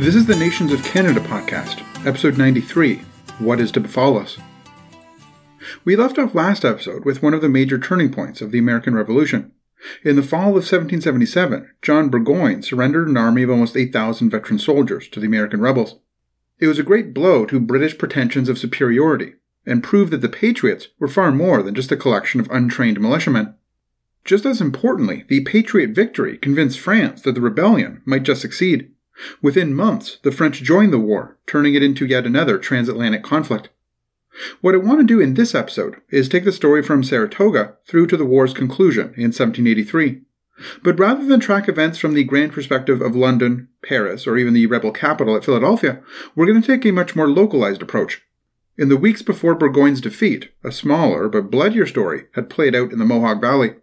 This is the Nations of Canada podcast, episode 93, What is to Befall Us? We left off last episode with one of the major turning points of the American Revolution. In the fall of 1777, John Burgoyne surrendered an army of almost 8,000 veteran soldiers to the American rebels. It was a great blow to British pretensions of superiority, and proved that the Patriots were far more than just a collection of untrained militiamen. Just as importantly, the Patriot victory convinced France that the rebellion might just succeed. Within months, the French joined the war, turning it into yet another transatlantic conflict. What I want to do in this episode is take the story from Saratoga through to the war's conclusion in 1783. But rather than track events from the grand perspective of London, Paris, or even the rebel capital at Philadelphia, we're going to take a much more localized approach. In the weeks before Burgoyne's defeat, a smaller but bloodier story had played out in the Mohawk Valley.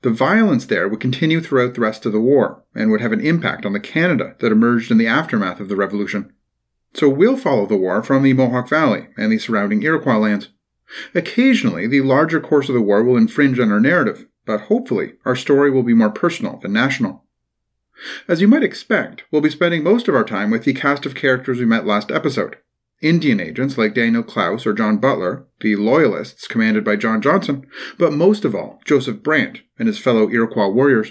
The violence there would continue throughout the rest of the war, and would have an impact on the Canada that emerged in the aftermath of the Revolution. So we'll follow the war from the Mohawk Valley and the surrounding Iroquois lands. Occasionally, the larger course of the war will infringe on our narrative, but hopefully our story will be more personal than national. As you might expect, we'll be spending most of our time with the cast of characters we met last episode. Indian agents like Daniel Claus or John Butler, the Loyalists commanded by John Johnson, but most of all, Joseph Brant and his fellow Iroquois warriors.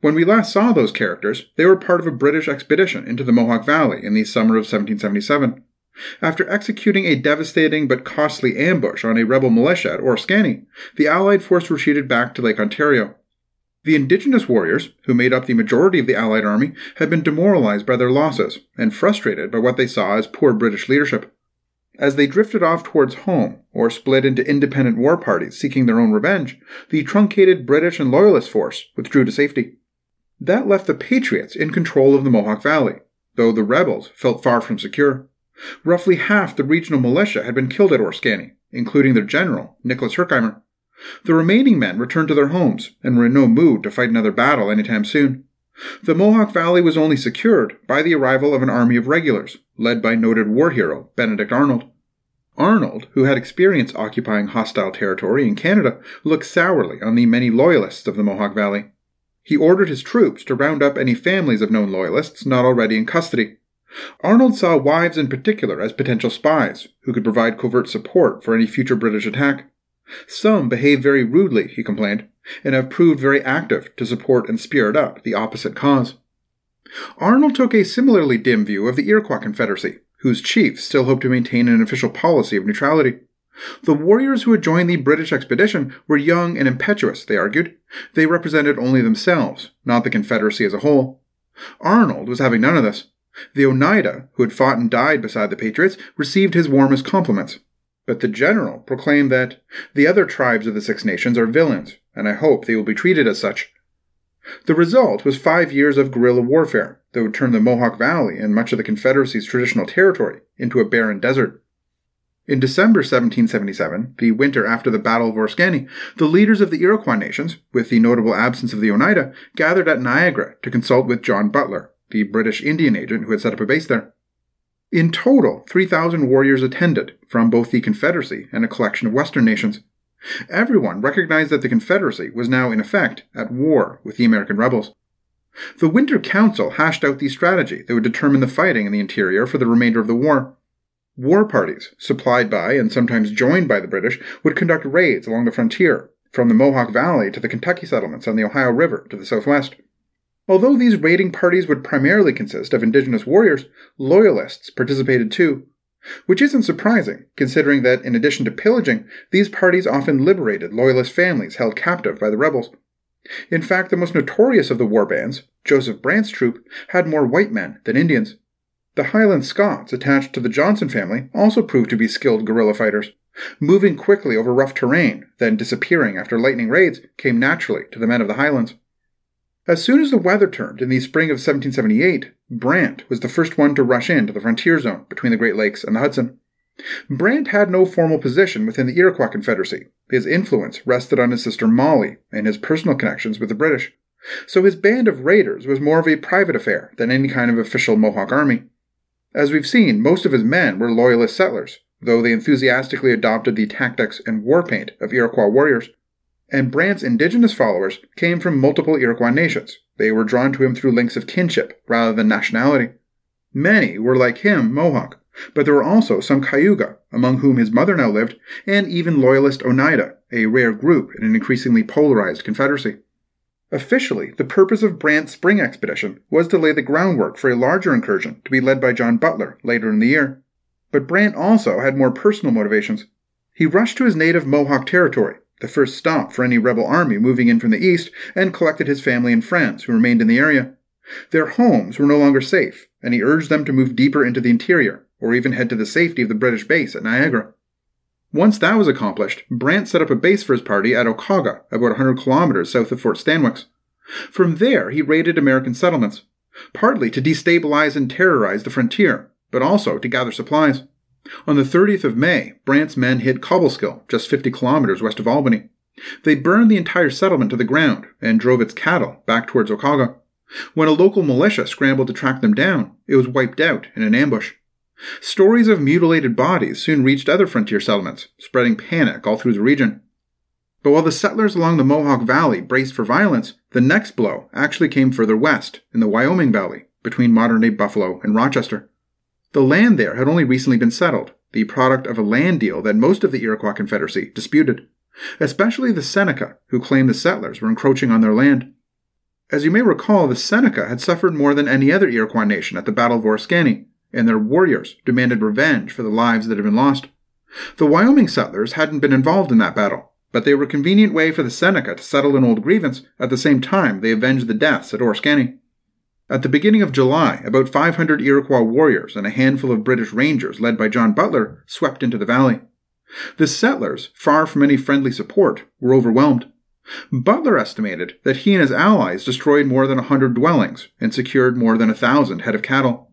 When we last saw those characters, they were part of a British expedition into the Mohawk Valley in the summer of 1777. After executing a devastating but costly ambush on a rebel militia at Oriskany, the Allied force retreated back to Lake Ontario. The indigenous warriors, who made up the majority of the Allied army, had been demoralized by their losses and frustrated by what they saw as poor British leadership. As they drifted off towards home, or split into independent war parties seeking their own revenge, the truncated British and Loyalist force withdrew to safety. That left the Patriots in control of the Mohawk Valley, though the rebels felt far from secure. Roughly half the regional militia had been killed at Oriskany, including their general, Nicholas Herkimer. The remaining men returned to their homes and were in no mood to fight another battle anytime soon. The Mohawk Valley was only secured by the arrival of an army of regulars, led by noted war hero Benedict Arnold. Arnold, who had experience occupying hostile territory in Canada, looked sourly on the many Loyalists of the Mohawk Valley. He ordered his troops to round up any families of known Loyalists not already in custody. Arnold saw wives in particular as potential spies, who could provide covert support for any future British attack. Some behave very rudely, he complained, and have proved very active to support and spirit up the opposite cause. Arnold took a similarly dim view of the Iroquois Confederacy, whose chiefs still hoped to maintain an official policy of neutrality. The warriors who had joined the British expedition were young and impetuous, they argued. They represented only themselves, not the Confederacy as a whole. Arnold was having none of this. The Oneida, who had fought and died beside the Patriots, received his warmest compliments. But the general proclaimed that the other tribes of the Six Nations are villains, and I hope they will be treated as such. The result was 5 years of guerrilla warfare that would turn the Mohawk Valley and much of the Confederacy's traditional territory into a barren desert. In December 1777, the winter after the Battle of Oriskany, the leaders of the Iroquois nations, with the notable absence of the Oneida, gathered at Niagara to consult with John Butler, the British Indian agent who had set up a base there. In total, 3,000 warriors attended, from both the Confederacy and a collection of Western nations. Everyone recognized that the Confederacy was now, in effect, at war with the American rebels. The Winter Council hashed out the strategy that would determine the fighting in the interior for the remainder of the war. War parties, supplied by and sometimes joined by the British, would conduct raids along the frontier, from the Mohawk Valley to the Kentucky settlements on the Ohio River to the southwest. Although these raiding parties would primarily consist of indigenous warriors, Loyalists participated too, which isn't surprising, considering that, in addition to pillaging, these parties often liberated Loyalist families held captive by the rebels. In fact, the most notorious of the war bands, Joseph Brant's troop, had more white men than Indians. The Highland Scots attached to the Johnson family also proved to be skilled guerrilla fighters, moving quickly over rough terrain, then disappearing after lightning raids came naturally to the men of the Highlands. As soon as the weather turned in the spring of 1778, Brant was the first one to rush into the frontier zone between the Great Lakes and the Hudson. Brant had no formal position within the Iroquois Confederacy. His influence rested on his sister Molly and his personal connections with the British. So his band of raiders was more of a private affair than any kind of official Mohawk army. As we've seen, most of his men were loyalist settlers, though they enthusiastically adopted the tactics and war paint of Iroquois warriors. And Brant's indigenous followers came from multiple Iroquois nations. They were drawn to him through links of kinship rather than nationality. Many were like him Mohawk, but there were also some Cayuga, among whom his mother now lived, and even Loyalist Oneida, a rare group in an increasingly polarized confederacy. Officially, the purpose of Brant's spring expedition was to lay the groundwork for a larger incursion to be led by John Butler later in the year. But Brant also had more personal motivations. He rushed to his native Mohawk territory, the first stop for any rebel army moving in from the east, and collected his family and friends who remained in the area. Their homes were no longer safe, and he urged them to move deeper into the interior, or even head to the safety of the British base at Niagara. Once that was accomplished, Brant set up a base for his party at Oquaga, about 100 kilometers south of Fort Stanwix. From there, he raided American settlements, partly to destabilize and terrorize the frontier, but also to gather supplies. On the 30th of May, Brant's men hit Cobbleskill, just 50 kilometers west of Albany. They burned the entire settlement to the ground and drove its cattle back towards Oquaga. When a local militia scrambled to track them down, it was wiped out in an ambush. Stories of mutilated bodies soon reached other frontier settlements, spreading panic all through the region. But while the settlers along the Mohawk Valley braced for violence, the next blow actually came further west, in the Wyoming Valley, between modern-day Buffalo and Rochester. The land there had only recently been settled, the product of a land deal that most of the Iroquois Confederacy disputed, especially the Seneca, who claimed the settlers were encroaching on their land. As you may recall, the Seneca had suffered more than any other Iroquois nation at the Battle of Oriskany, and their warriors demanded revenge for the lives that had been lost. The Wyoming settlers hadn't been involved in that battle, but they were a convenient way for the Seneca to settle an old grievance at the same time they avenged the deaths at Oriskany. At the beginning of July, about 500 Iroquois warriors and a handful of British rangers led by John Butler swept into the valley. The settlers, far from any friendly support, were overwhelmed. Butler estimated that he and his allies destroyed more than 100 dwellings and secured more than 1,000 head of cattle.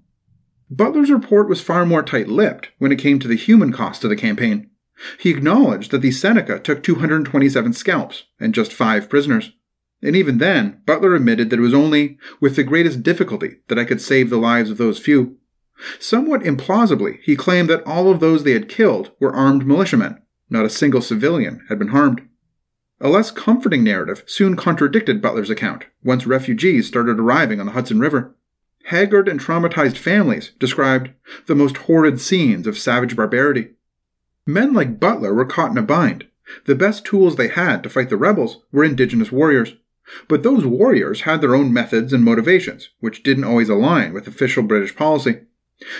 Butler's report was far more tight-lipped when it came to the human cost of the campaign. He acknowledged that the Seneca took 227 scalps and just 5 prisoners. And even then, Butler admitted that it was only with the greatest difficulty that I could save the lives of those few. Somewhat implausibly, he claimed that all of those they had killed were armed militiamen. Not a single civilian had been harmed. A less comforting narrative soon contradicted Butler's account, once refugees started arriving on the Hudson River. Haggard and traumatized families described the most horrid scenes of savage barbarity. Men like Butler were caught in a bind. The best tools they had to fight the rebels were indigenous warriors. But those warriors had their own methods and motivations, which didn't always align with official British policy.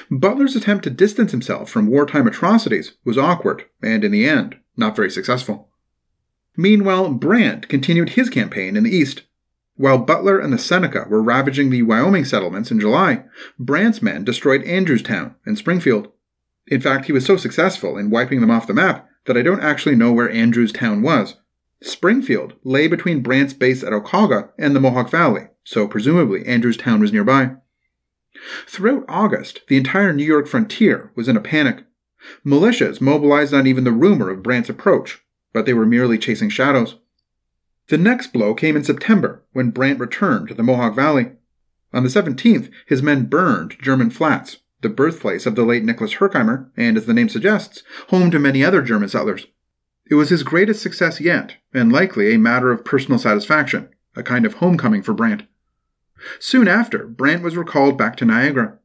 Butler's attempt to distance himself from wartime atrocities was awkward, and in the end, not very successful. Meanwhile, Brant continued his campaign in the east. While Butler and the Seneca were ravaging the Wyoming settlements in July, Brant's men destroyed Andrewstown and Springfield. In fact, he was so successful in wiping them off the map that I don't actually know where Andrewstown was. Springfield lay between Brant's base at Oquaga and the Mohawk Valley, so presumably Andrewstown was nearby. Throughout August, the entire New York frontier was in a panic. Militias mobilized on even the rumor of Brant's approach, but they were merely chasing shadows. The next blow came in September, when Brant returned to the Mohawk Valley. On the 17th, his men burned German Flats, the birthplace of the late Nicholas Herkimer, and, as the name suggests, home to many other German settlers. It was his greatest success yet, and likely a matter of personal satisfaction, a kind of homecoming for Brant. Soon after, Brant was recalled back to Niagara.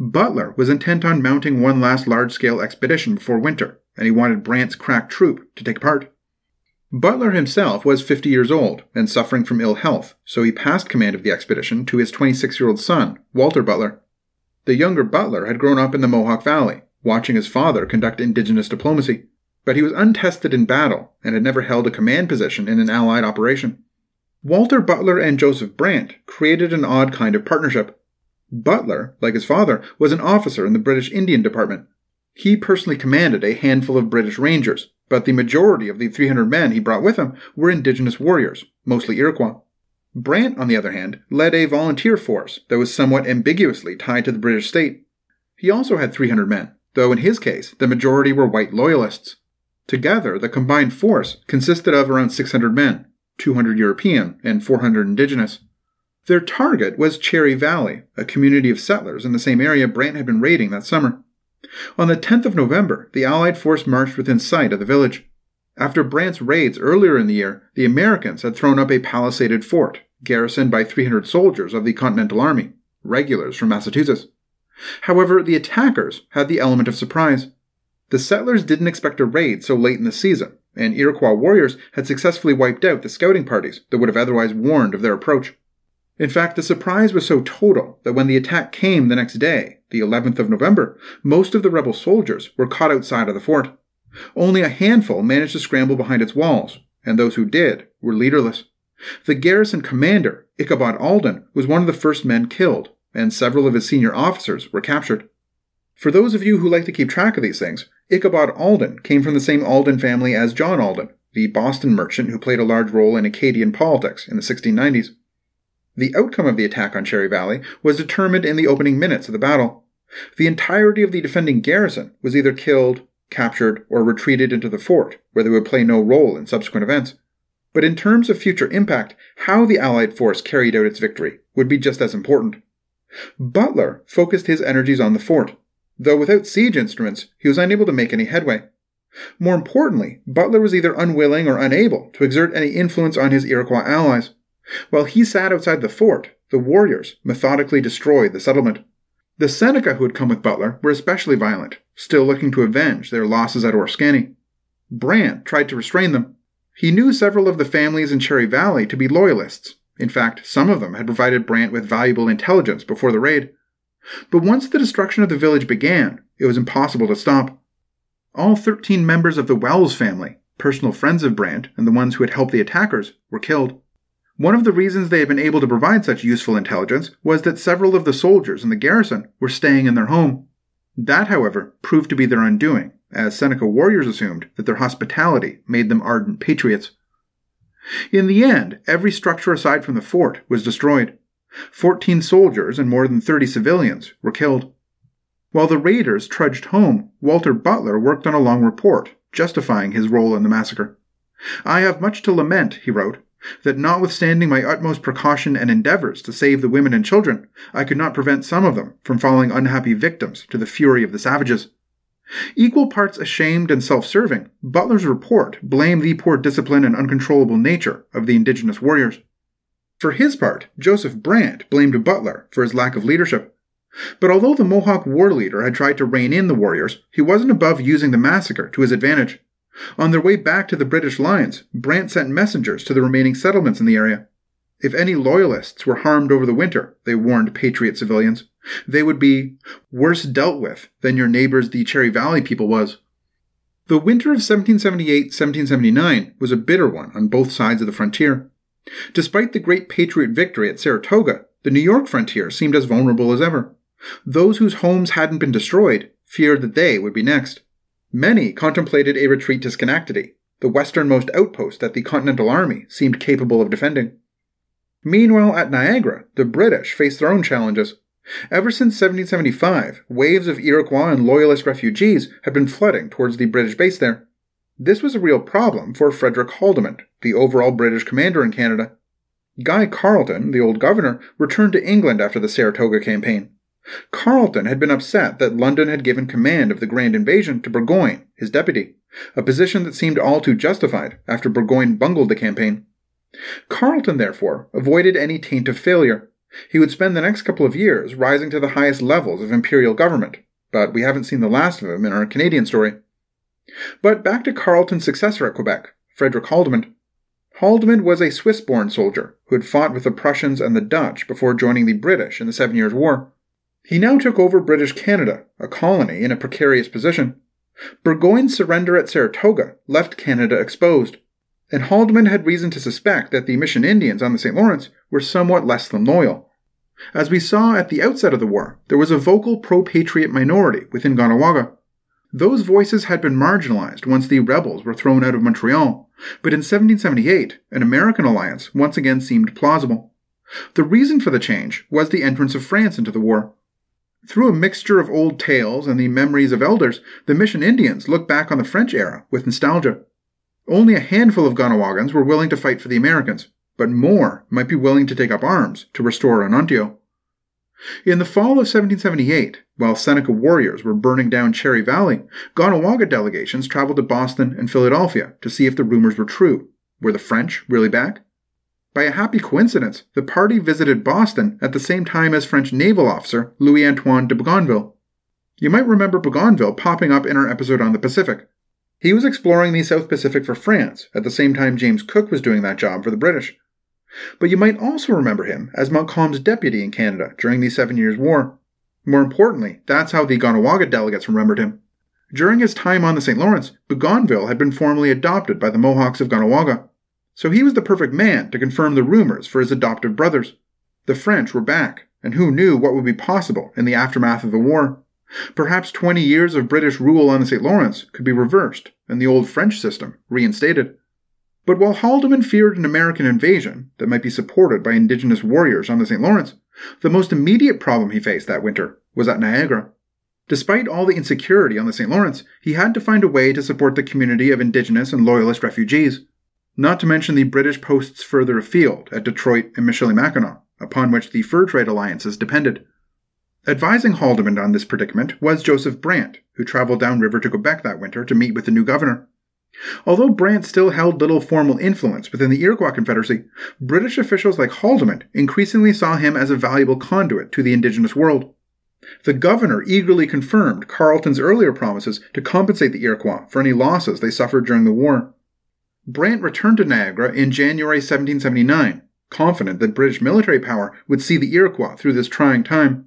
Butler was intent on mounting one last large-scale expedition before winter, and he wanted Brant's crack troop to take part. Butler himself was 50 years old and suffering from ill health, so he passed command of the expedition to his 26-year-old son, Walter Butler. The younger Butler had grown up in the Mohawk Valley, watching his father conduct indigenous diplomacy. But he was untested in battle and had never held a command position in an Allied operation. Walter Butler and Joseph Brant created an odd kind of partnership. Butler, like his father, was an officer in the British Indian Department. He personally commanded a handful of British Rangers, but the majority of the 300 men he brought with him were indigenous warriors, mostly Iroquois. Brant, on the other hand, led a volunteer force that was somewhat ambiguously tied to the British state. He also had 300 men, though in his case the majority were white loyalists. Together, the combined force consisted of around 600 men, 200 European and 400 indigenous. Their target was Cherry Valley, a community of settlers in the same area Brant had been raiding that summer. On the 10th of November, the Allied force marched within sight of the village. After Brant's raids earlier in the year, the Americans had thrown up a palisaded fort, garrisoned by 300 soldiers of the Continental Army, regulars from Massachusetts. However, the attackers had the element of surprise. The settlers didn't expect a raid so late in the season, and Iroquois warriors had successfully wiped out the scouting parties that would have otherwise warned of their approach. In fact, the surprise was so total that when the attack came the next day, the 11th of November, most of the rebel soldiers were caught outside of the fort. Only a handful managed to scramble behind its walls, and those who did were leaderless. The garrison commander, Ichabod Alden, was one of the first men killed, and several of his senior officers were captured. For those of you who like to keep track of these things, Ichabod Alden came from the same Alden family as John Alden, the Boston merchant who played a large role in Acadian politics in the 1690s. The outcome of the attack on Cherry Valley was determined in the opening minutes of the battle. The entirety of the defending garrison was either killed, captured, or retreated into the fort, where they would play no role in subsequent events. But in terms of future impact, how the Allied force carried out its victory would be just as important. Butler focused his energies on the fort, though without siege instruments, he was unable to make any headway. More importantly, Butler was either unwilling or unable to exert any influence on his Iroquois allies. While he sat outside the fort, the warriors methodically destroyed the settlement. The Seneca who had come with Butler were especially violent, still looking to avenge their losses at Oriskany. Brant tried to restrain them. He knew several of the families in Cherry Valley to be loyalists. In fact, some of them had provided Brant with valuable intelligence before the raid. But once the destruction of the village began, it was impossible to stop. All 13 members of the Wells family, personal friends of Brant and the ones who had helped the attackers, were killed. One of the reasons they had been able to provide such useful intelligence was that several of the soldiers in the garrison were staying in their home. That, however, proved to be their undoing, as Seneca warriors assumed that their hospitality made them ardent patriots. In the end, every structure aside from the fort was destroyed. 14 soldiers and more than 30 civilians were killed. While the raiders trudged home, Walter Butler worked on a long report justifying his role in the massacre. "I have much to lament," he wrote, "that notwithstanding my utmost precaution and endeavors to save the women and children, I could not prevent some of them from falling unhappy victims to the fury of the savages." Equal parts ashamed and self-serving, Butler's report blamed the poor discipline and uncontrollable nature of the indigenous warriors. For his part, Joseph Brant blamed Butler for his lack of leadership. But although the Mohawk war leader had tried to rein in the warriors, he wasn't above using the massacre to his advantage. On their way back to the British lines, Brant sent messengers to the remaining settlements in the area. If any loyalists were harmed over the winter, they warned patriot civilians, they would be worse dealt with than your neighbors the Cherry Valley people was. The winter of 1778-1779 was a bitter one on both sides of the frontier. Despite the great patriot victory at Saratoga, the New York frontier seemed as vulnerable as ever. Those whose homes hadn't been destroyed feared that they would be next. Many contemplated a retreat to Schenectady, the westernmost outpost that the Continental Army seemed capable of defending. Meanwhile, at Niagara, the British faced their own challenges. Ever since 1775, waves of Iroquois and Loyalist refugees had been flooding towards the British base there. This was a real problem for Frederick Haldimand, the overall British commander in Canada. Guy Carleton, the old governor, returned to England after the Saratoga campaign. Carleton had been upset that London had given command of the Grand Invasion to Burgoyne, his deputy, a position that seemed all too justified after Burgoyne bungled the campaign. Carleton, therefore, avoided any taint of failure. He would spend the next couple of years rising to the highest levels of imperial government, but we haven't seen the last of him in our Canadian story. But back to Carleton's successor at Quebec, Frederick Haldimand. Haldimand was a Swiss-born soldier who had fought with the Prussians and the Dutch before joining the British in the 7 Years' War. He now took over British Canada, a colony in a precarious position. Burgoyne's surrender at Saratoga left Canada exposed, and Haldimand had reason to suspect that the Mission Indians on the St. Lawrence were somewhat less than loyal. As we saw at the outset of the war, there was a vocal pro-patriot minority within Kahnawake. Those voices had been marginalized once the rebels were thrown out of Montreal, but in 1778, an American alliance once again seemed plausible. The reason for the change was the entrance of France into the war. Through a mixture of old tales and the memories of elders, the Mission Indians looked back on the French era with nostalgia. Only a handful of Kahnawakans were willing to fight for the Americans, but more might be willing to take up arms to restore Onontio. In the fall of 1778, while Seneca warriors were burning down Cherry Valley, Kahnawake delegations traveled to Boston and Philadelphia to see if the rumors were true. Were the French really back? By a happy coincidence, the party visited Boston at the same time as French naval officer Louis-Antoine de Bougainville. You might remember Bougainville popping up in our episode on the Pacific. He was exploring the South Pacific for France at the same time James Cook was doing that job for the British. But you might also remember him as Montcalm's deputy in Canada during the 7 Years' War. More importantly, that's how the Kahnawake delegates remembered him. During his time on the St. Lawrence, Bougainville had been formally adopted by the Mohawks of Kahnawake. So he was the perfect man to confirm the rumors for his adoptive brothers. The French were back, and who knew what would be possible in the aftermath of the war. Perhaps 20 years of British rule on the St. Lawrence could be reversed, and the old French system reinstated. But while Haldimand feared an American invasion that might be supported by indigenous warriors on the St. Lawrence, the most immediate problem he faced that winter was at Niagara. Despite all the insecurity on the St. Lawrence, he had to find a way to support the community of indigenous and loyalist refugees. Not to mention the British posts further afield at Detroit and Michilimackinac, upon which the fur trade alliances depended. Advising Haldimand on this predicament was Joseph Brant, who traveled downriver to Quebec that winter to meet with the new governor. Although Brant still held little formal influence within the Iroquois Confederacy, British officials like Haldimand increasingly saw him as a valuable conduit to the indigenous world. The governor eagerly confirmed Carleton's earlier promises to compensate the Iroquois for any losses they suffered during the war. Brant returned to Niagara in January 1779, confident that British military power would see the Iroquois through this trying time.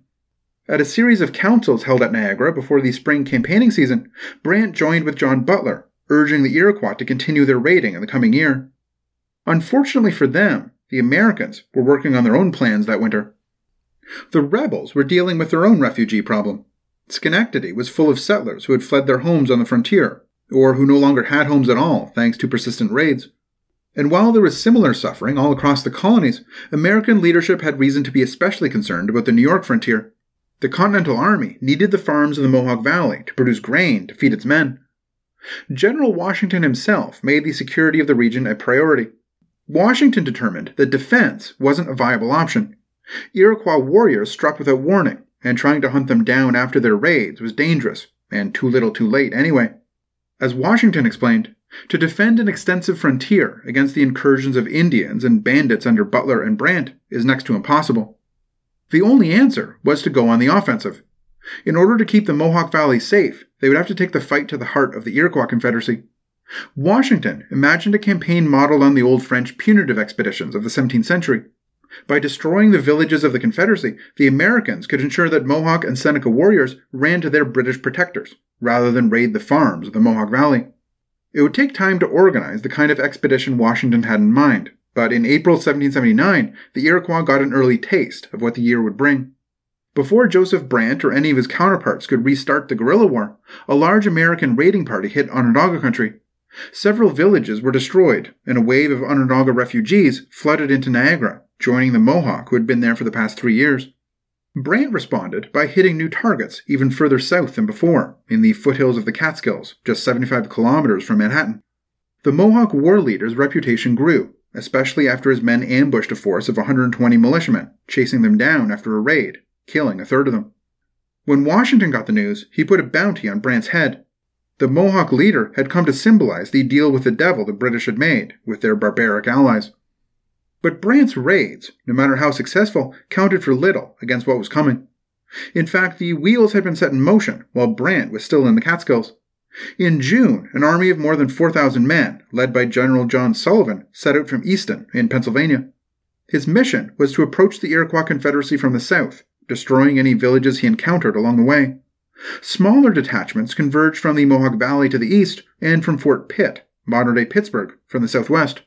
At a series of councils held at Niagara before the spring campaigning season, Brant joined with John Butler, urging the Iroquois to continue their raiding in the coming year. Unfortunately for them, the Americans were working on their own plans that winter. The rebels were dealing with their own refugee problem. Schenectady was full of settlers who had fled their homes on the frontier, or who no longer had homes at all thanks to persistent raids. And while there was similar suffering all across the colonies, American leadership had reason to be especially concerned about the New York frontier. The Continental Army needed the farms of the Mohawk Valley to produce grain to feed its men. General Washington himself made the security of the region a priority. Washington determined that defense wasn't a viable option. Iroquois warriors struck without warning, and trying to hunt them down after their raids was dangerous, and too little too late anyway. As Washington explained, to defend an extensive frontier against the incursions of Indians and bandits under Butler and Brant is next to impossible. The only answer was to go on the offensive. In order to keep the Mohawk Valley safe, they would have to take the fight to the heart of the Iroquois Confederacy. Washington imagined a campaign modeled on the old French punitive expeditions of the 17th century. By destroying the villages of the Confederacy, the Americans could ensure that Mohawk and Seneca warriors ran to their British protectors, rather than raid the farms of the Mohawk Valley. It would take time to organize the kind of expedition Washington had in mind, but in April 1779, the Iroquois got an early taste of what the year would bring. Before Joseph Brant or any of his counterparts could restart the guerrilla war, a large American raiding party hit Onondaga country. Several villages were destroyed, and a wave of Onondaga refugees flooded into Niagara, joining the Mohawk who had been there for the past 3 years. Brant responded by hitting new targets even further south than before, in the foothills of the Catskills, just 75 kilometers from Manhattan. The Mohawk war leader's reputation grew, especially after his men ambushed a force of 120 militiamen, chasing them down after a raid, killing a third of them. When Washington got the news, he put a bounty on Brant's head. The Mohawk leader had come to symbolize the deal with the devil the British had made with their barbaric allies. But Brant's raids, no matter how successful, counted for little against what was coming. In fact, the wheels had been set in motion while Brant was still in the Catskills. In June, an army of more than 4,000 men, led by General John Sullivan, set out from Easton in Pennsylvania. His mission was to approach the Iroquois Confederacy from the south, destroying any villages he encountered along the way. Smaller detachments converged from the Mohawk Valley to the east and from Fort Pitt, modern-day Pittsburgh, from the southwest.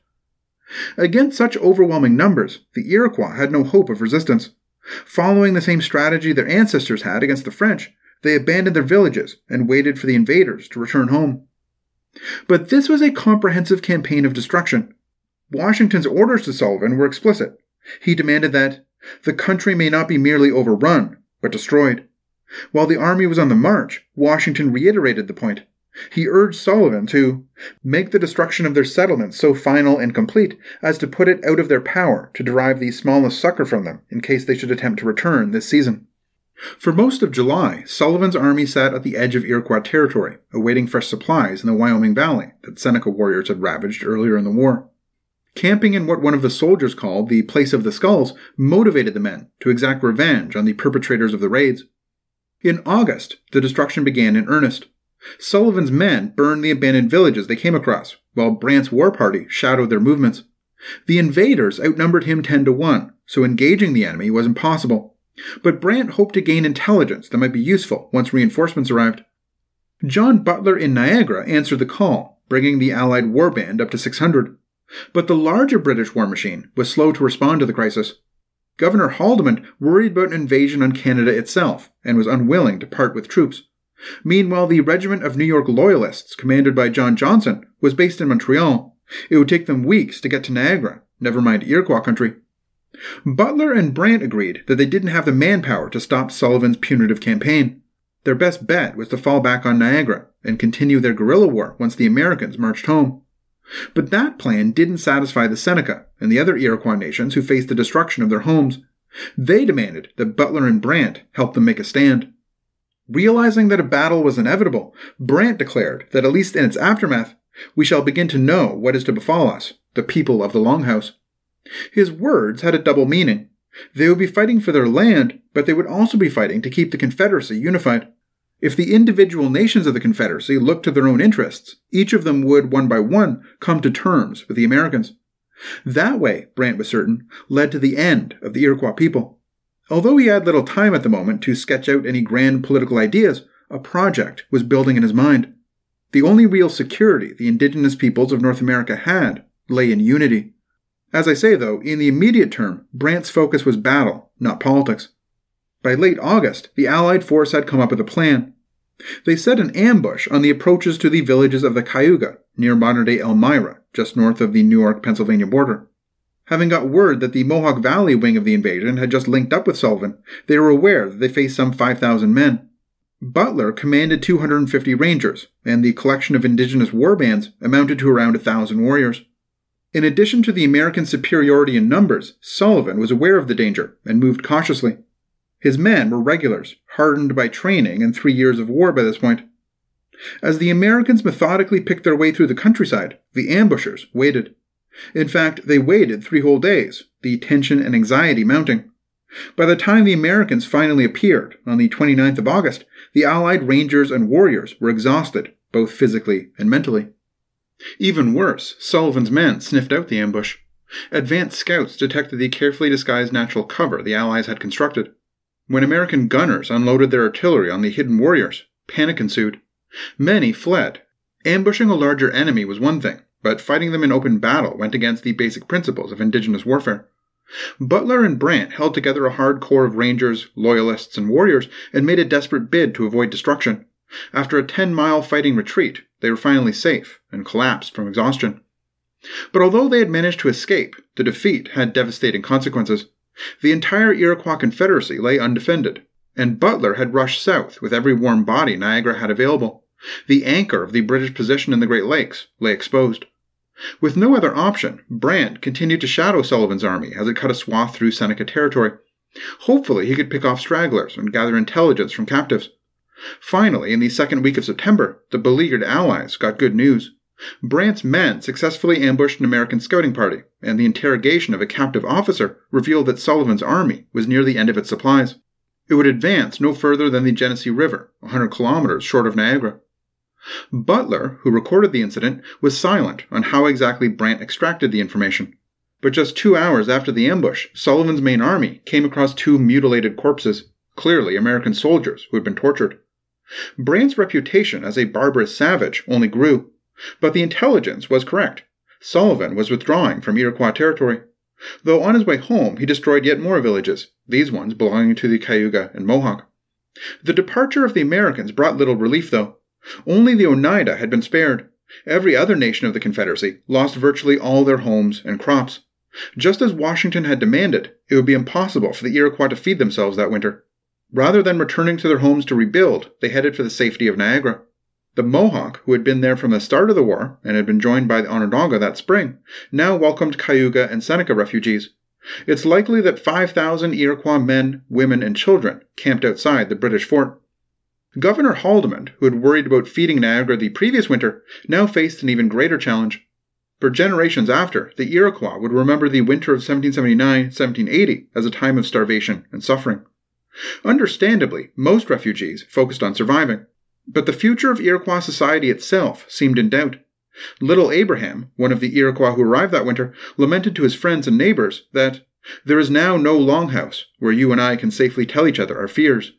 Against such overwhelming numbers, the Iroquois had no hope of resistance. Following the same strategy their ancestors had against the French, they abandoned their villages and waited for the invaders to return home. But this was a comprehensive campaign of destruction. Washington's orders to Sullivan were explicit. He demanded that the country may not be merely overrun, but destroyed. While the army was on the march, Washington reiterated the point. He urged Sullivan to make the destruction of their settlements so final and complete as to put it out of their power to derive the smallest succor from them in case they should attempt to return this season. For most of July, Sullivan's army sat at the edge of Iroquois territory, awaiting fresh supplies in the Wyoming Valley that Seneca warriors had ravaged earlier in the war. Camping in what one of the soldiers called the Place of the Skulls motivated the men to exact revenge on the perpetrators of the raids. In August, the destruction began in earnest. Sullivan's men burned the abandoned villages they came across, while Brant's war party shadowed their movements. The invaders outnumbered him 10-1, so engaging the enemy was impossible. But Brant hoped to gain intelligence that might be useful once reinforcements arrived. John Butler in Niagara answered the call, bringing the Allied warband up to 600. But the larger British war machine was slow to respond to the crisis. Governor Haldimand worried about an invasion on Canada itself and was unwilling to part with troops. Meanwhile, the regiment of New York Loyalists, commanded by John Johnson, was based in Montreal. It would take them weeks to get to Niagara, never mind Iroquois country. Butler and Brant agreed that they didn't have the manpower to stop Sullivan's punitive campaign. Their best bet was to fall back on Niagara and continue their guerrilla war once the Americans marched home. But that plan didn't satisfy the Seneca and the other Iroquois nations who faced the destruction of their homes. They demanded that Butler and Brant help them make a stand. Realizing that a battle was inevitable, Brant declared that at least in its aftermath, we shall begin to know what is to befall us, the people of the Longhouse. His words had a double meaning. They would be fighting for their land, but they would also be fighting to keep the Confederacy unified. If the individual nations of the Confederacy looked to their own interests, each of them would, one by one, come to terms with the Americans. That way, Brant was certain, led to the end of the Iroquois people. Although he had little time at the moment to sketch out any grand political ideas, a project was building in his mind. The only real security the indigenous peoples of North America had lay in unity. As I say, though, in the immediate term, Brant's focus was battle, not politics. By late August, the Allied force had come up with a plan. They set an ambush on the approaches to the villages of the Cayuga, near modern-day Elmira, just north of the New York-Pennsylvania border. Having got word that the Mohawk Valley wing of the invasion had just linked up with Sullivan, they were aware that they faced some 5,000 men. Butler commanded 250 rangers, and the collection of indigenous warbands amounted to around 1,000 warriors. In addition to the American superiority in numbers, Sullivan was aware of the danger and moved cautiously. His men were regulars, hardened by training and 3 years of war by this point. As the Americans methodically picked their way through the countryside, the ambushers waited. In fact, they waited 3 whole days, the tension and anxiety mounting. By the time the Americans finally appeared, on the 29th of August, the Allied rangers and warriors were exhausted, both physically and mentally. Even worse, Sullivan's men sniffed out the ambush. Advanced scouts detected the carefully disguised natural cover the Allies had constructed. When American gunners unloaded their artillery on the hidden warriors, panic ensued. Many fled. Ambushing a larger enemy was one thing, but fighting them in open battle went against the basic principles of indigenous warfare. Butler and Brant held together a hard core of rangers, loyalists, and warriors, and made a desperate bid to avoid destruction. After a 10-mile fighting retreat, they were finally safe and collapsed from exhaustion. But although they had managed to escape, the defeat had devastating consequences. The entire Iroquois Confederacy lay undefended, and Butler had rushed south with every warm body Niagara had available. The anchor of the British position in the Great Lakes lay exposed. With no other option, Brant continued to shadow Sullivan's army as it cut a swath through Seneca territory. Hopefully he could pick off stragglers and gather intelligence from captives. Finally, in the second week of September, the beleaguered Allies got good news. Brant's men successfully ambushed an American scouting party, and the interrogation of a captive officer revealed that Sullivan's army was near the end of its supplies. It would advance no further than the Genesee River, 100 kilometers short of Niagara. Butler, who recorded the incident, was silent on how exactly Brant extracted the information. But just 2 hours after the ambush, Sullivan's main army came across 2 mutilated corpses, clearly American soldiers who had been tortured. Brant's reputation as a barbarous savage only grew, but the intelligence was correct. Sullivan was withdrawing from Iroquois territory. Though on his way home, he destroyed yet more villages, these ones belonging to the Cayuga and Mohawk. The departure of the Americans brought little relief, though. Only the Oneida had been spared. Every other nation of the Confederacy lost virtually all their homes and crops. Just as Washington had demanded, it would be impossible for the Iroquois to feed themselves that winter. Rather than returning to their homes to rebuild, they headed for the safety of Niagara. The Mohawk, who had been there from the start of the war and had been joined by the Onondaga that spring, now welcomed Cayuga and Seneca refugees. It's likely that 5,000 Iroquois men, women, and children camped outside the British fort. Governor Haldimand, who had worried about feeding Niagara the previous winter, now faced an even greater challenge. For generations after, the Iroquois would remember the winter of 1779-1780 as a time of starvation and suffering. Understandably, most refugees focused on surviving. But the future of Iroquois society itself seemed in doubt. Little Abraham, one of the Iroquois who arrived that winter, lamented to his friends and neighbors that "there is now no longhouse where you and I can safely tell each other our fears."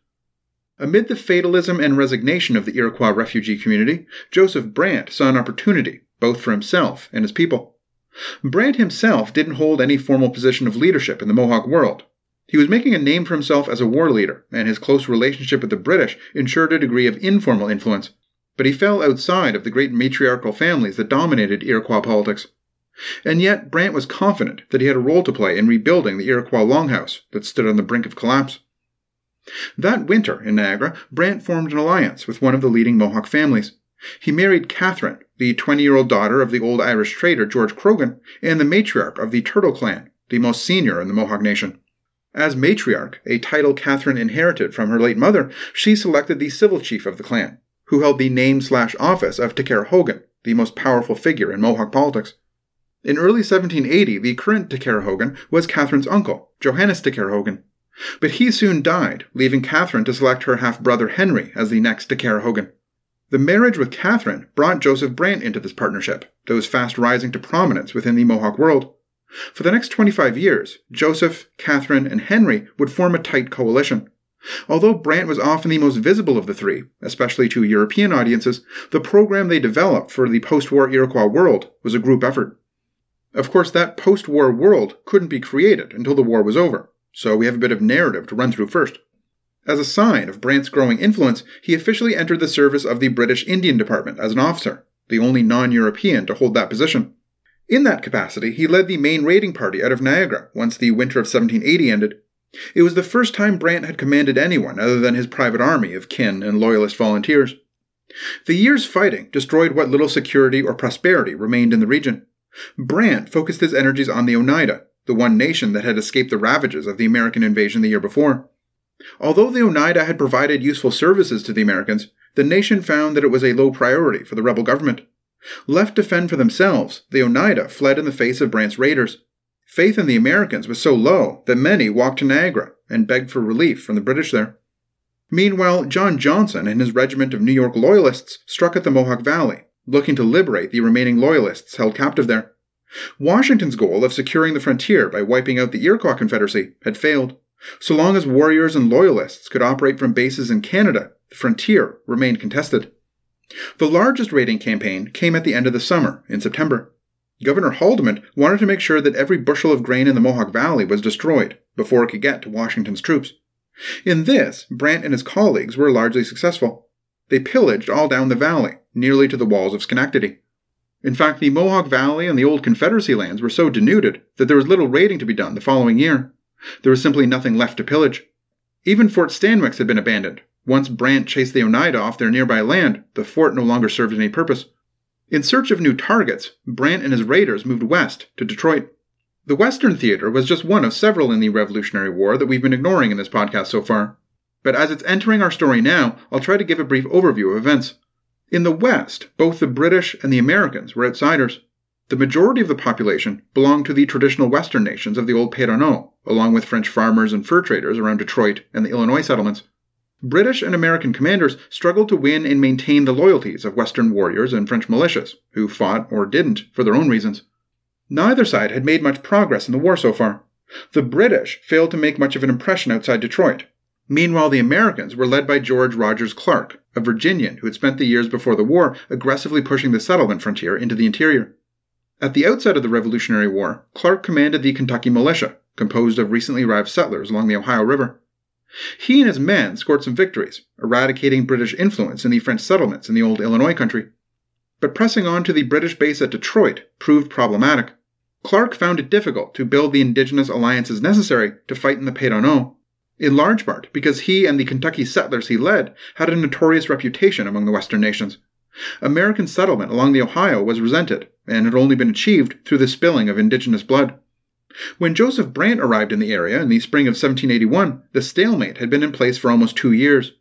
Amid the fatalism and resignation of the Iroquois refugee community, Joseph Brant saw an opportunity, both for himself and his people. Brant himself didn't hold any formal position of leadership in the Mohawk world. He was making a name for himself as a war leader, and his close relationship with the British ensured a degree of informal influence, but he fell outside of the great matriarchal families that dominated Iroquois politics. And yet, Brant was confident that he had a role to play in rebuilding the Iroquois longhouse that stood on the brink of collapse. That winter in Niagara, Brant formed an alliance with one of the leading Mohawk families. He married Catherine, the 20-year-old daughter of the old Irish trader George Croghan, and the matriarch of the Turtle Clan, the most senior in the Mohawk nation. As matriarch, a title Catherine inherited from her late mother, she selected the civil chief of the clan, who held the name/office of Takara Hogan, the most powerful figure in Mohawk politics. In early 1780, the current Takara Hogan was Catherine's uncle, Johannes Takara Hogan. But he soon died, leaving Catherine to select her half-brother Henry as the next Takara Hogan. The marriage with Catherine brought Joseph Brant into this partnership that was fast rising to prominence within the Mohawk world. For the next 25 years, Joseph, Catherine, and Henry would form a tight coalition. Although Brant was often the most visible of the three, especially to European audiences, the program they developed for the post-war Iroquois world was a group effort. Of course, that post-war world couldn't be created until the war was over, so we have a bit of narrative to run through first. As a sign of Brant's growing influence, he officially entered the service of the British Indian Department as an officer, the only non-European to hold that position. In that capacity, he led the main raiding party out of Niagara once the winter of 1780 ended. It was the first time Brant had commanded anyone other than his private army of kin and loyalist volunteers. The year's fighting destroyed what little security or prosperity remained in the region. Brant focused his energies on the Oneida, the one nation that had escaped the ravages of the American invasion the year before. Although the Oneida had provided useful services to the Americans, the nation found that it was a low priority for the rebel government. Left to fend for themselves, the Oneida fled in the face of Brant's raiders. Faith in the Americans was so low that many walked to Niagara and begged for relief from the British there. Meanwhile, John Johnson and his regiment of New York Loyalists struck at the Mohawk Valley, looking to liberate the remaining Loyalists held captive there. Washington's goal of securing the frontier by wiping out the Iroquois Confederacy had failed. So long as warriors and Loyalists could operate from bases in Canada, the frontier remained contested. The largest raiding campaign came at the end of the summer, in September. Governor Haldimand wanted to make sure that every bushel of grain in the Mohawk Valley was destroyed before it could get to Washington's troops. In this, Brant and his colleagues were largely successful. They pillaged all down the valley, nearly to the walls of Schenectady. In fact, the Mohawk Valley and the old Confederacy lands were so denuded that there was little raiding to be done the following year. There was simply nothing left to pillage. Even Fort Stanwix had been abandoned. Once Brant chased the Oneida off their nearby land, the fort no longer served any purpose. In search of new targets, Brant and his raiders moved west to Detroit. The Western theater was just one of several in the Revolutionary War that we've been ignoring in this podcast so far. But as it's entering our story now, I'll try to give a brief overview of events. In the West, both the British and the Americans were outsiders. The majority of the population belonged to the traditional Western nations of the old Péronneau, along with French farmers and fur traders around Detroit and the Illinois settlements. British and American commanders struggled to win and maintain the loyalties of Western warriors and French militias, who fought or didn't for their own reasons. Neither side had made much progress in the war so far. The British failed to make much of an impression outside Detroit. Meanwhile, the Americans were led by George Rogers Clark, a Virginian who had spent the years before the war aggressively pushing the settlement frontier into the interior. At the outset of the Revolutionary War, Clark commanded the Kentucky militia, composed of recently arrived settlers along the Ohio River. He and his men scored some victories, eradicating British influence in the French settlements in the old Illinois country. But pressing on to the British base at Detroit proved problematic. Clark found it difficult to build the indigenous alliances necessary to fight in the Péronneau, in large part because he and the Kentucky settlers he led had a notorious reputation among the Western nations. American settlement along the Ohio was resented, and had only been achieved through the spilling of indigenous blood. When Joseph Brant arrived in the area in the spring of 1781, the stalemate had been in place for almost 2 years.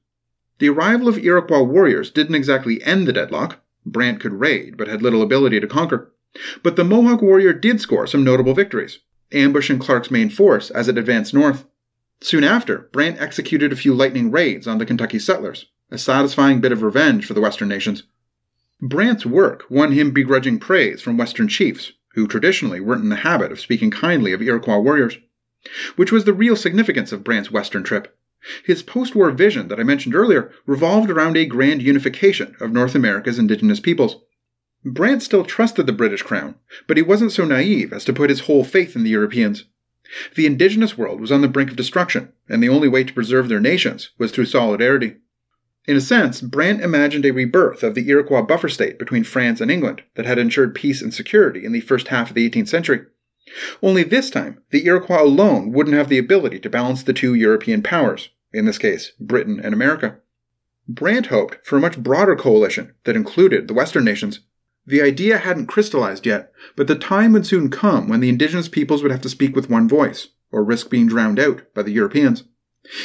The arrival of Iroquois warriors didn't exactly end the deadlock. Brant could raid, but had little ability to conquer. But the Mohawk warrior did score some notable victories, ambushing Clark's main force as it advanced north. Soon after, Brant executed a few lightning raids on the Kentucky settlers, a satisfying bit of revenge for the Western nations. Brant's work won him begrudging praise from Western chiefs, who traditionally weren't in the habit of speaking kindly of Iroquois warriors, which was the real significance of Brant's Western trip. His post-war vision that I mentioned earlier revolved around a grand unification of North America's indigenous peoples. Brant still trusted the British crown, but he wasn't so naive as to put his whole faith in the Europeans. The indigenous world was on the brink of destruction, and the only way to preserve their nations was through solidarity. In a sense, Brant imagined a rebirth of the Iroquois buffer state between France and England that had ensured peace and security in the first half of the 18th century. Only this time, the Iroquois alone wouldn't have the ability to balance the two European powers, in this case, Britain and America. Brant hoped for a much broader coalition that included the Western nations. The idea hadn't crystallized yet, but the time would soon come when the indigenous peoples would have to speak with one voice, or risk being drowned out by the Europeans.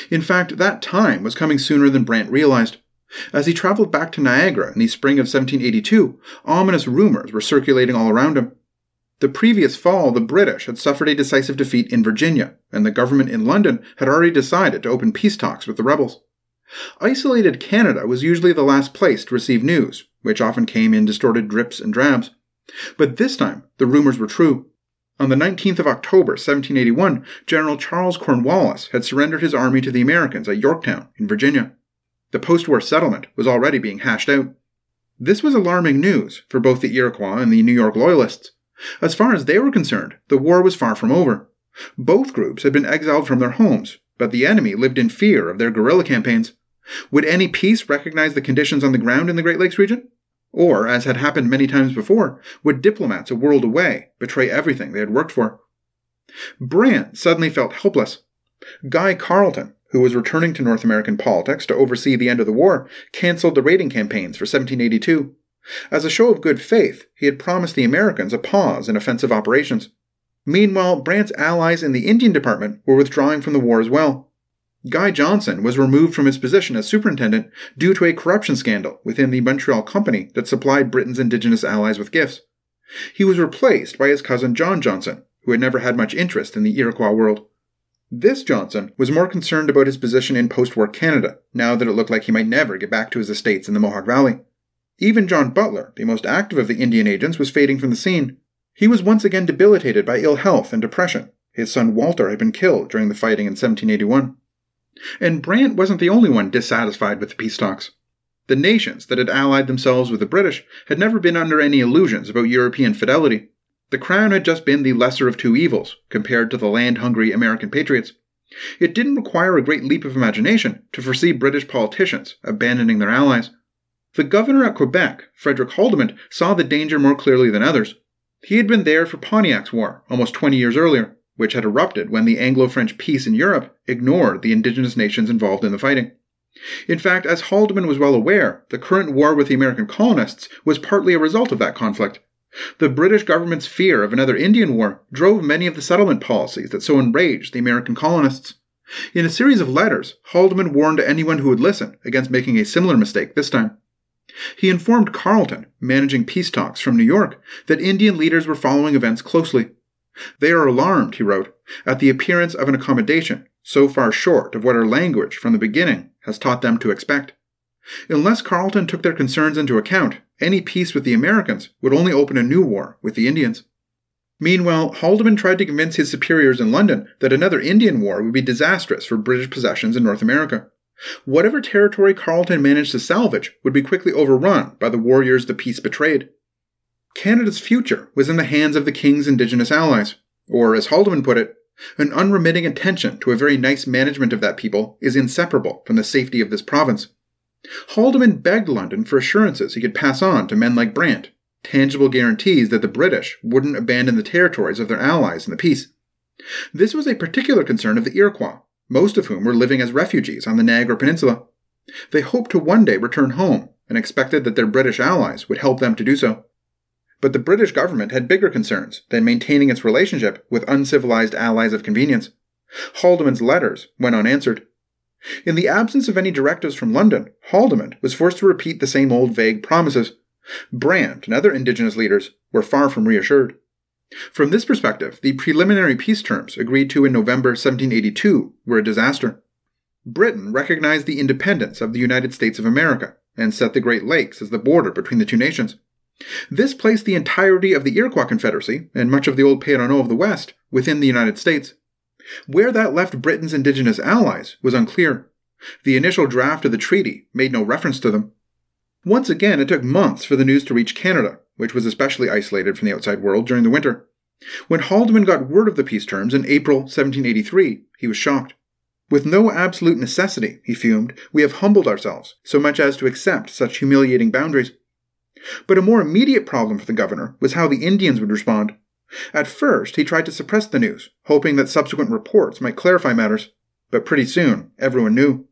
In fact, that time was coming sooner than Brant realized. As he traveled back to Niagara in the spring of 1782, ominous rumors were circulating all around him. The previous fall, the British had suffered a decisive defeat in Virginia, and the government in London had already decided to open peace talks with the rebels. Isolated Canada was usually the last place to receive news, which often came in distorted drips and drabs. But this time, the rumors were true. On the 19th of October, 1781, General Charles Cornwallis had surrendered his army to the Americans at Yorktown, in Virginia. The post-war settlement was already being hashed out. This was alarming news for both the Iroquois and the New York Loyalists. As far as they were concerned, the war was far from over. Both groups had been exiled from their homes, but the enemy lived in fear of their guerrilla campaigns. Would any peace recognize the conditions on the ground in the Great Lakes region? Or, as had happened many times before, would diplomats a world away betray everything they had worked for? Brant suddenly felt helpless. Guy Carleton, who was returning to North American politics to oversee the end of the war, cancelled the raiding campaigns for 1782. As a show of good faith, he had promised the Americans a pause in offensive operations. Meanwhile, Brant's allies in the Indian Department were withdrawing from the war as well. Guy Johnson was removed from his position as superintendent due to a corruption scandal within the Montreal Company that supplied Britain's indigenous allies with gifts. He was replaced by his cousin John Johnson, who had never had much interest in the Iroquois world. This Johnson was more concerned about his position in post-war Canada, now that it looked like he might never get back to his estates in the Mohawk Valley. Even John Butler, the most active of the Indian agents, was fading from the scene. He was once again debilitated by ill health and depression. His son Walter had been killed during the fighting in 1781. And Brant wasn't the only one dissatisfied with the peace talks. The nations that had allied themselves with the British had never been under any illusions about European fidelity. The crown had just been the lesser of two evils, compared to the land-hungry American patriots. It didn't require a great leap of imagination to foresee British politicians abandoning their allies. The governor at Quebec, Frederick Haldimand, saw the danger more clearly than others. He had been there for Pontiac's War, almost 20 years earlier, which had erupted when the Anglo-French peace in Europe ignored the indigenous nations involved in the fighting. In fact, as Haldimand was well aware, the current war with the American colonists was partly a result of that conflict. The British government's fear of another Indian war drove many of the settlement policies that so enraged the American colonists. In a series of letters, Haldimand warned anyone who would listen against making a similar mistake this time. He informed Carleton, managing peace talks from New York, that Indian leaders were following events closely. "They are alarmed," he wrote, "at the appearance of an accommodation so far short of what our language from the beginning has taught them to expect. Unless Carleton took their concerns into account, any peace with the Americans would only open a new war with the Indians." Meanwhile, Haldimand tried to convince his superiors in London that another Indian war would be disastrous for British possessions in North America. Whatever territory Carleton managed to salvage would be quickly overrun by the warriors the peace betrayed. Canada's future was in the hands of the king's indigenous allies, or, as Haldimand put it, an unremitting attention to a very nice management of that people is inseparable from the safety of this province. Haldimand begged London for assurances he could pass on to men like Brant, tangible guarantees that the British wouldn't abandon the territories of their allies in the peace. This was a particular concern of the Iroquois, most of whom were living as refugees on the Niagara Peninsula. They hoped to one day return home and expected that their British allies would help them to do so. But the British government had bigger concerns than maintaining its relationship with uncivilized allies of convenience. Haldimand's letters went unanswered. In the absence of any directives from London, Haldimand was forced to repeat the same old vague promises. Brant and other indigenous leaders were far from reassured. From this perspective, the preliminary peace terms agreed to in November 1782 were a disaster. Britain recognized the independence of the United States of America and set the Great Lakes as the border between the two nations. This placed the entirety of the Iroquois Confederacy and much of the old Péronneau of the West within the United States. Where that left Britain's indigenous allies was unclear. The initial draft of the treaty made no reference to them. Once again, it took months for the news to reach Canada, which was especially isolated from the outside world during the winter. When Haldimand got word of the peace terms in April 1783, he was shocked. With no absolute necessity, he fumed, we have humbled ourselves so much as to accept such humiliating boundaries. But a more immediate problem for the governor was how the Indians would respond. At first, he tried to suppress the news, hoping that subsequent reports might clarify matters. But pretty soon, everyone knew.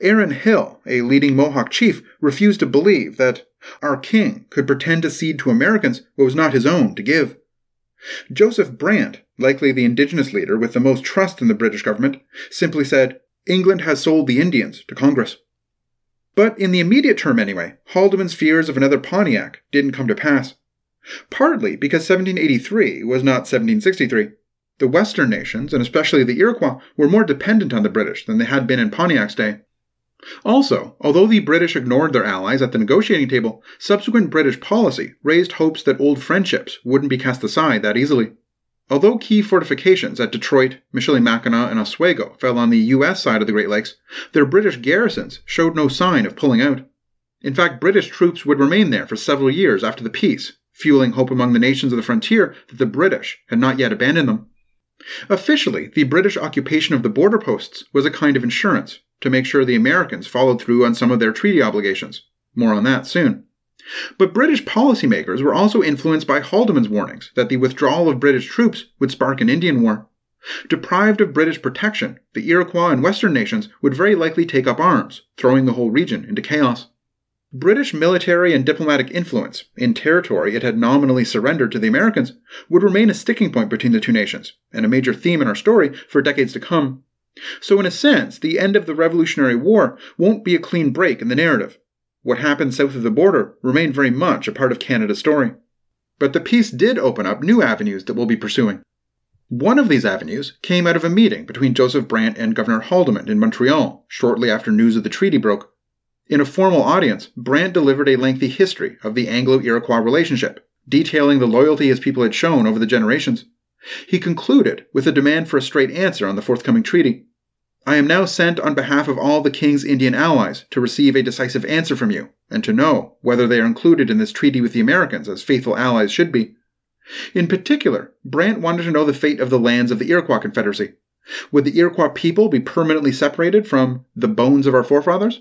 Aaron Hill, a leading Mohawk chief, refused to believe that our king could pretend to cede to Americans what was not his own to give. Joseph Brant, likely the indigenous leader with the most trust in the British government, simply said, England has sold the Indians to Congress. But in the immediate term anyway, Haldimand's fears of another Pontiac didn't come to pass. Partly because 1783 was not 1763. The Western nations, and especially the Iroquois, were more dependent on the British than they had been in Pontiac's day. Also, although the British ignored their allies at the negotiating table, subsequent British policy raised hopes that old friendships wouldn't be cast aside that easily. Although key fortifications at Detroit, Michilimackinac, and Oswego fell on the U.S. side of the Great Lakes, their British garrisons showed no sign of pulling out. In fact, British troops would remain there for several years after the peace, fueling hope among the nations of the frontier that the British had not yet abandoned them. Officially, the British occupation of the border posts was a kind of insurance to make sure the Americans followed through on some of their treaty obligations. More on that soon. But British policymakers were also influenced by Haldimand's warnings that the withdrawal of British troops would spark an Indian war. Deprived of British protection, the Iroquois and Western nations would very likely take up arms, throwing the whole region into chaos. British military and diplomatic influence, in territory it had nominally surrendered to the Americans, would remain a sticking point between the two nations, and a major theme in our story for decades to come. So in a sense, the end of the Revolutionary War won't be a clean break in the narrative. What happened south of the border remained very much a part of Canada's story. But the peace did open up new avenues that we'll be pursuing. One of these avenues came out of a meeting between Joseph Brant and Governor Haldimand in Montreal shortly after news of the treaty broke. In a formal audience, Brant delivered a lengthy history of the Anglo-Iroquois relationship, detailing the loyalty his people had shown over the generations. He concluded with a demand for a straight answer on the forthcoming treaty. I am now sent on behalf of all the king's Indian allies to receive a decisive answer from you, and to know whether they are included in this treaty with the Americans as faithful allies should be. In particular, Brant wanted to know the fate of the lands of the Iroquois Confederacy. Would the Iroquois people be permanently separated from the bones of our forefathers?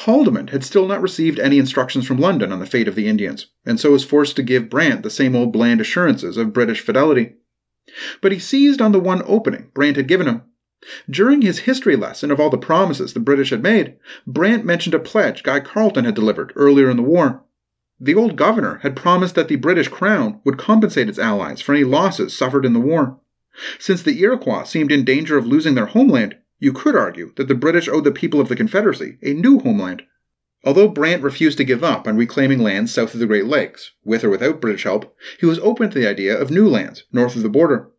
Haldimand had still not received any instructions from London on the fate of the Indians, and so was forced to give Brant the same old bland assurances of British fidelity. But he seized on the one opening Brant had given him. During his history lesson of all the promises the British had made, Brant mentioned a pledge Guy Carleton had delivered earlier in the war. The old governor had promised that the British crown would compensate its allies for any losses suffered in the war. Since the Iroquois seemed in danger of losing their homeland, you could argue that the British owed the people of the Confederacy a new homeland. Although Brant refused to give up on reclaiming lands south of the Great Lakes, with or without British help, he was open to the idea of new lands north of the border,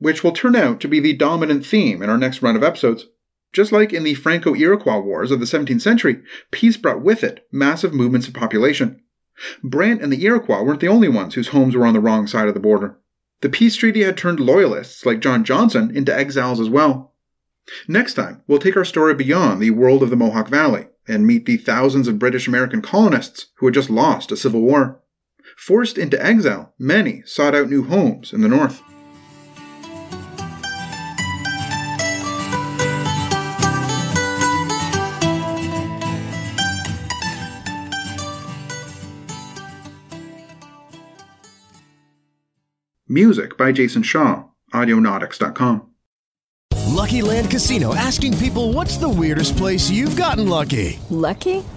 which will turn out to be the dominant theme in our next run of episodes. Just like in the Franco-Iroquois Wars of the 17th century, peace brought with it massive movements of population. Brant and the Iroquois weren't the only ones whose homes were on the wrong side of the border. The peace treaty had turned loyalists like John Johnson into exiles as well. Next time, we'll take our story beyond the world of the Mohawk Valley and meet the thousands of British American colonists who had just lost a civil war. Forced into exile, many sought out new homes in the north. Music by Jason Shaw, Audionautics.com. Lucky Land Casino, asking people, what's the weirdest place you've gotten lucky? Lucky?